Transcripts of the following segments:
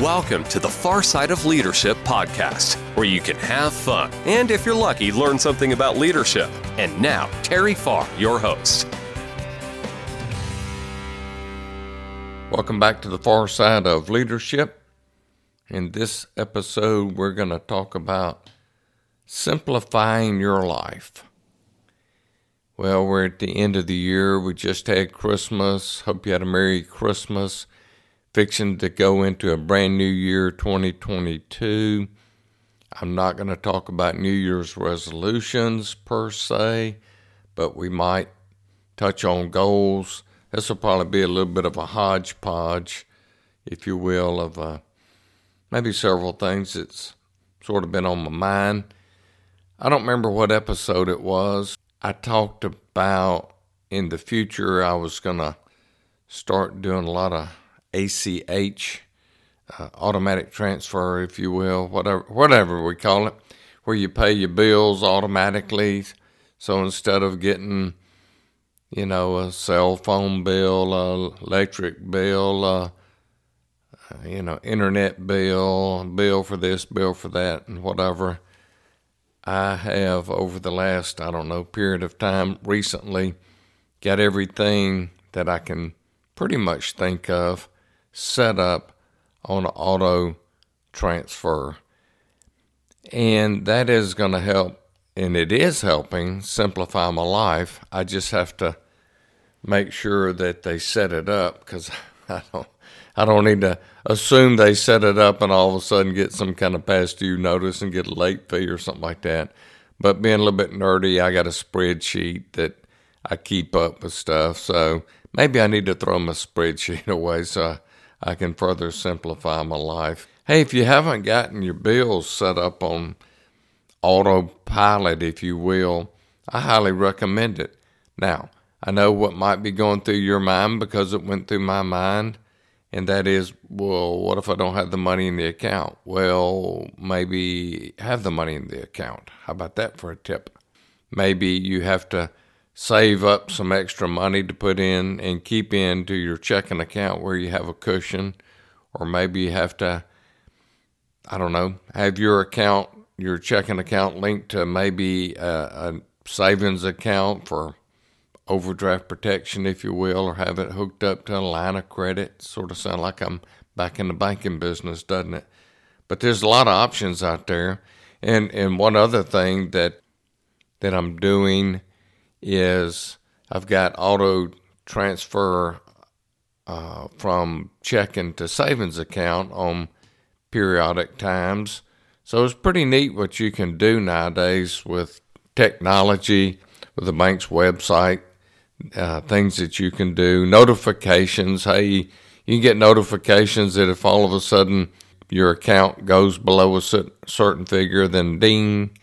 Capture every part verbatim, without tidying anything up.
Welcome to the Far Side of Leadership podcast, where you can have fun and, if you're lucky, learn something about leadership. And now, Terry Farr, your host. Welcome back to the Far Side of Leadership. In this episode, we're going to talk about simplifying your life. Well, we're at the end of the year. We just had Christmas. Hope you had a Merry Christmas. Fixing to go into a brand new year, twenty twenty-two. I'm not going to talk about New Year's resolutions per se, but we might touch on goals. This will probably be a little bit of a hodgepodge, if you will, of uh, maybe several things that's sort of been on my mind. I don't remember what episode it was. I talked about in the future I was going to start doing a lot of A C H, uh, automatic transfer, if you will, whatever whatever we call it, where you pay your bills automatically. So instead of getting, you know, a cell phone bill, a electric bill, a, you know, internet bill, bill for this, bill for that, and whatever, I have over the last, I don't know, period of time recently got everything that I can pretty much think of set up on auto transfer. And that is going to help, and it is helping, simplify my life. I just have to make sure that they set it up, because I don't, I don't need to assume they set it up and all of a sudden get some kind of past due notice and get a late fee or something like that. But being a little bit nerdy, I got a spreadsheet that I keep up with stuff. So maybe I need to throw my spreadsheet away so I I can further simplify my life. Hey, if you haven't gotten your bills set up on autopilot, if you will, I highly recommend it. Now, I know what might be going through your mind, because it went through my mind, and that is, well, what if I don't have the money in the account? Well, maybe have the money in the account. How about that for a tip? Maybe you have to save up some extra money to put in and keep into your checking account where you have a cushion, or maybe you have to, I don't know, have your account, your checking account linked to maybe a, a savings account for overdraft protection, if you will, or have it hooked up to a line of credit. Sort of sound like I'm back in the banking business, doesn't it? But there's a lot of options out there. And and one other thing that that I'm doing is I've got auto transfer uh, from checking to savings account on periodic times. So it's pretty neat what you can do nowadays with technology, with the bank's website, uh, things that you can do, notifications. Hey, you can get notifications that if all of a sudden your account goes below a certain figure, then ding,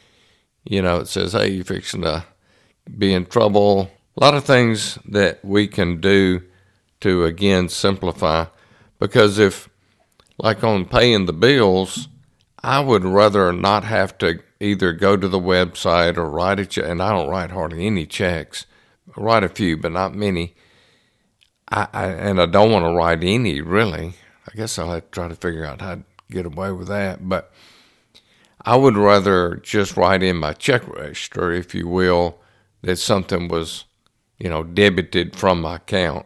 you know, it says, hey, you're fixing to be in trouble. A lot of things that we can do to, again, simplify. Because if, like on paying the bills, I would rather not have to either go to the website or write a check, and I don't write hardly any checks. I write a few, but not many. I, I and I don't want to write any, really. I guess I'll have to try to figure out how to get away with that. But I would rather just write in my check register, if you will, that something was, you know, debited from my account.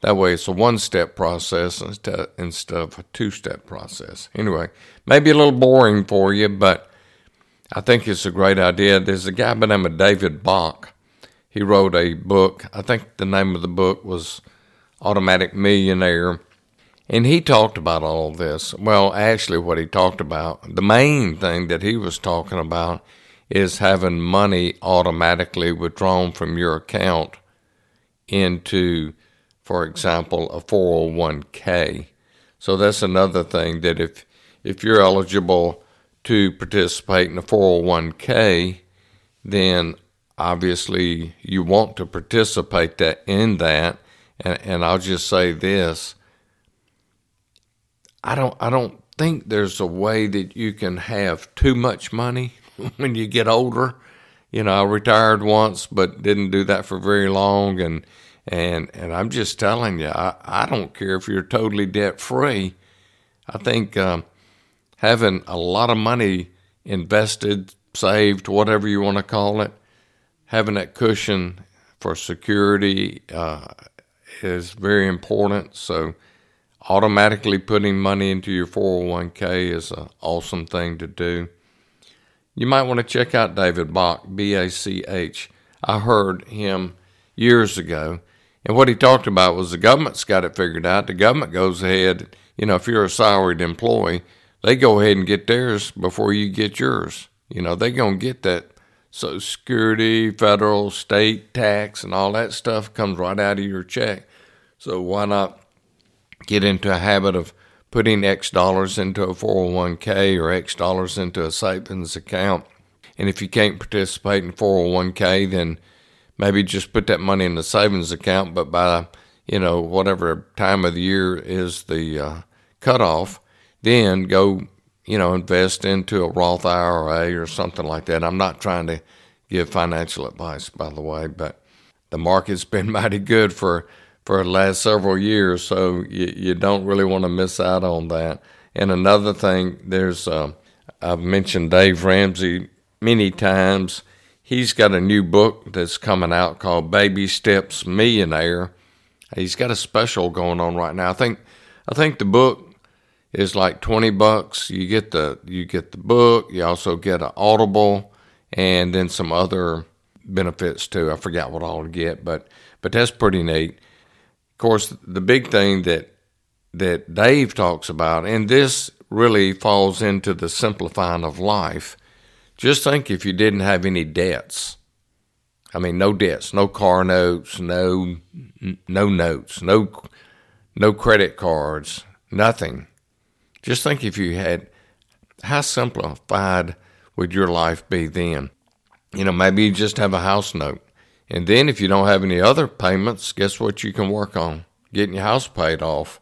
That way it's a one-step process instead instead of a two-step process. Anyway, maybe a little boring for you, but I think it's a great idea. There's a guy by the name of David Bach. He wrote a book. I think the name of the book was Automatic Millionaire. And he talked about all this. Well, actually what he talked about, the main thing that he was talking about, is having money automatically withdrawn from your account into, for example, a four oh one k. So that's another thing, that if if you're eligible to participate in a four oh one k, then obviously you want to participate that in that. And, and I'll just say this, I don't I don't think there's a way that you can have too much money when you get older. You know, I retired once, but didn't do that for very long. And and and I'm just telling you, I, I don't care if you're totally debt free. I think um, having a lot of money invested, saved, whatever you want to call it, having that cushion for security uh, is very important. So automatically putting money into your four oh one k is an awesome thing to do. You might want to check out David Bach, B A C H. I heard him years ago, and what he talked about was the government's got it figured out. The government goes ahead, you know, if you're a salaried employee, they go ahead and get theirs before you get yours. You know, they're going to get that Social Security, federal, state tax, and all that stuff comes right out of your check. So why not get into a habit of putting X dollars into a four oh one k or X dollars into a savings account? And if you can't participate in four oh one k, then maybe just put that money in the savings account. But by, you know, whatever time of the year is the uh, cutoff, then go, you know, invest into a Roth I R A or something like that. I'm not trying to give financial advice, by the way, but the market's been mighty good for for the last several years, so you, you don't really want to miss out on that. And another thing, there's, uh, I've mentioned Dave Ramsey many times. He's got a new book that's coming out called Baby Steps Millionaire. He's got a special going on right now. I think I think the book is like twenty bucks. You get the you get the book, you also get an Audible, and then some other benefits too. I forgot what all to get, but but that's pretty neat. Of course, the big thing that that Dave talks about, and this really falls into the simplifying of life, just think if you didn't have any debts. I mean, no debts, no car notes, no no notes, no no credit cards, nothing. Just think if you had, how simplified would your life be then? You know, maybe you just have a house note. And then if you don't have any other payments, guess what you can work on? Getting your house paid off.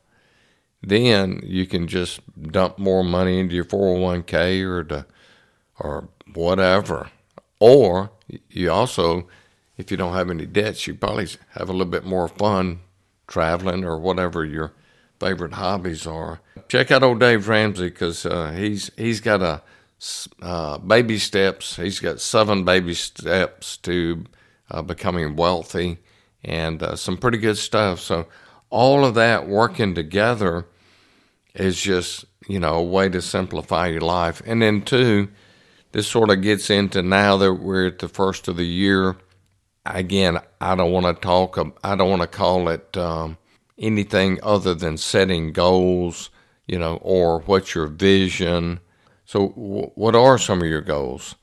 Then you can just dump more money into your four oh one k or the, or whatever. Or you also, if you don't have any debts, you probably have a little bit more fun traveling or whatever your favorite hobbies are. Check out old Dave Ramsey, because uh, he's he's got a uh, baby steps. He's got seven baby steps to Uh, becoming wealthy, and uh, some pretty good stuff. So all of that working together is just, you know, a way to simplify your life. And then two, this sort of gets into now that we're at the first of the year. Again, I don't want to talk, I don't want to call it um, anything other than setting goals, you know, or what's your vision. So w- what are some of your goals?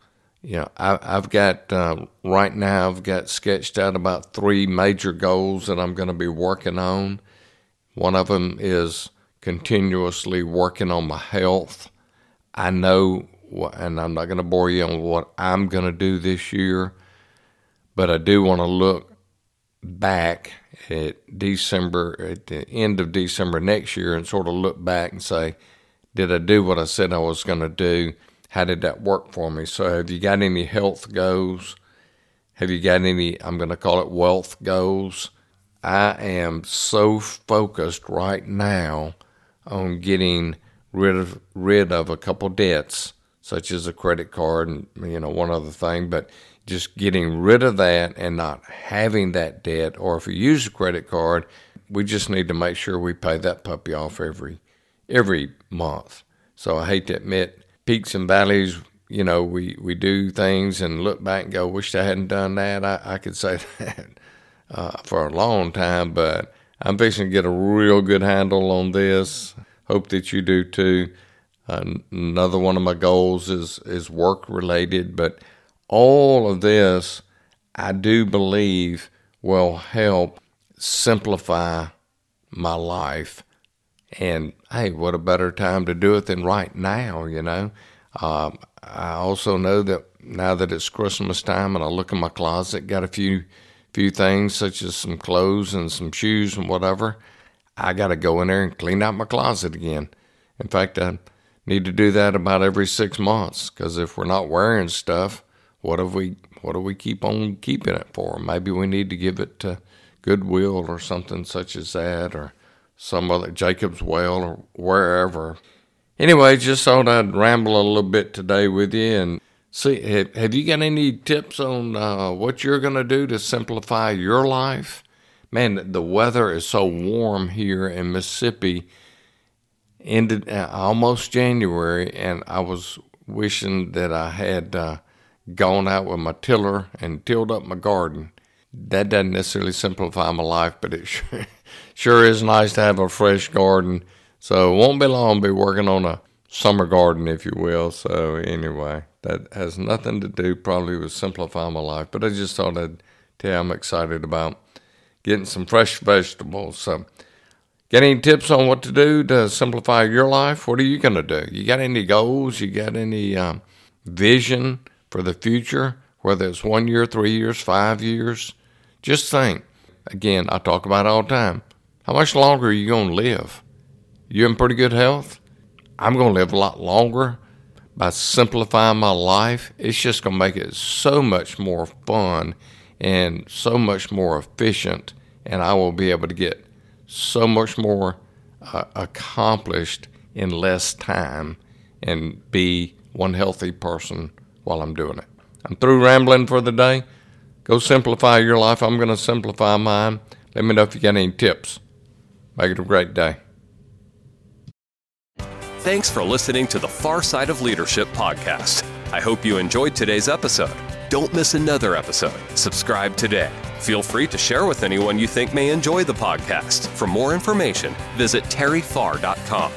Yeah, you know, I, I've got, uh, right now, I've got sketched out about three major goals that I'm going to be working on. One of them is continuously working on my health. I know, and I'm not going to bore you on what I'm going to do this year, but I do want to look back at December, at the end of December next year, and sort of look back and say, did I do what I said I was going to do? How did that work for me? So have you got any health goals? Have you got any, I'm going to call it wealth goals? I am so focused right now on getting rid of rid of a couple debts, such as a credit card and, you know, one other thing, but just getting rid of that and not having that debt. Or if you use a credit card, we just need to make sure we pay that puppy off every every month. So I hate to admit, peaks and valleys, you know, we, we do things and look back and go, wish I hadn't done that. I, I could say that uh, for a long time, but I'm fixing to get a real good handle on this. Hope that you do too. Uh, another one of my goals is, is work related, but all of this, I do believe, will help simplify my life. And hey, what a better time to do it than right now, you know. Uh, I also know that now that it's Christmas time and I look in my closet, got a few few things such as some clothes and some shoes and whatever, I got to go in there and clean out my closet again. In fact, I need to do that about every six months because if we're not wearing stuff, what if we what do we keep on keeping it for? Maybe we need to give it to Goodwill or something such as that, or some other, Jacob's well or wherever. Anyway, just thought I'd ramble a little bit today with you and see, have, have you got any tips on uh, what you're going to do to simplify your life? Man, the weather is so warm here in Mississippi, ended uh, almost January, and I was wishing that I had uh, gone out with my tiller and tilled up my garden. That doesn't necessarily simplify my life, but it sure, sure is nice to have a fresh garden. So it won't be long, be working on a summer garden, if you will. So anyway, that has nothing to do probably with simplifying my life, but I just thought I'd tell you I'm excited about getting some fresh vegetables. So got any tips on what to do to simplify your life? What are you going to do? You got any goals? You got any um, vision for the future, whether it's one year, three years, five years? Just think. Again, I talk about it all the time. How much longer are you going to live? You in pretty good health? I'm going to live a lot longer by simplifying my life. It's just going to make it so much more fun and so much more efficient, and I will be able to get so much more uh, accomplished in less time and be one healthy person while I'm doing it. I'm through rambling for the day. Go simplify your life. I'm going to simplify mine. Let me know if you got any tips. Make it a great day. Thanks for listening to the Far Side of Leadership podcast. I hope you enjoyed today's episode. Don't miss another episode. Subscribe today. Feel free to share with anyone you think may enjoy the podcast. For more information, visit terry farr dot com.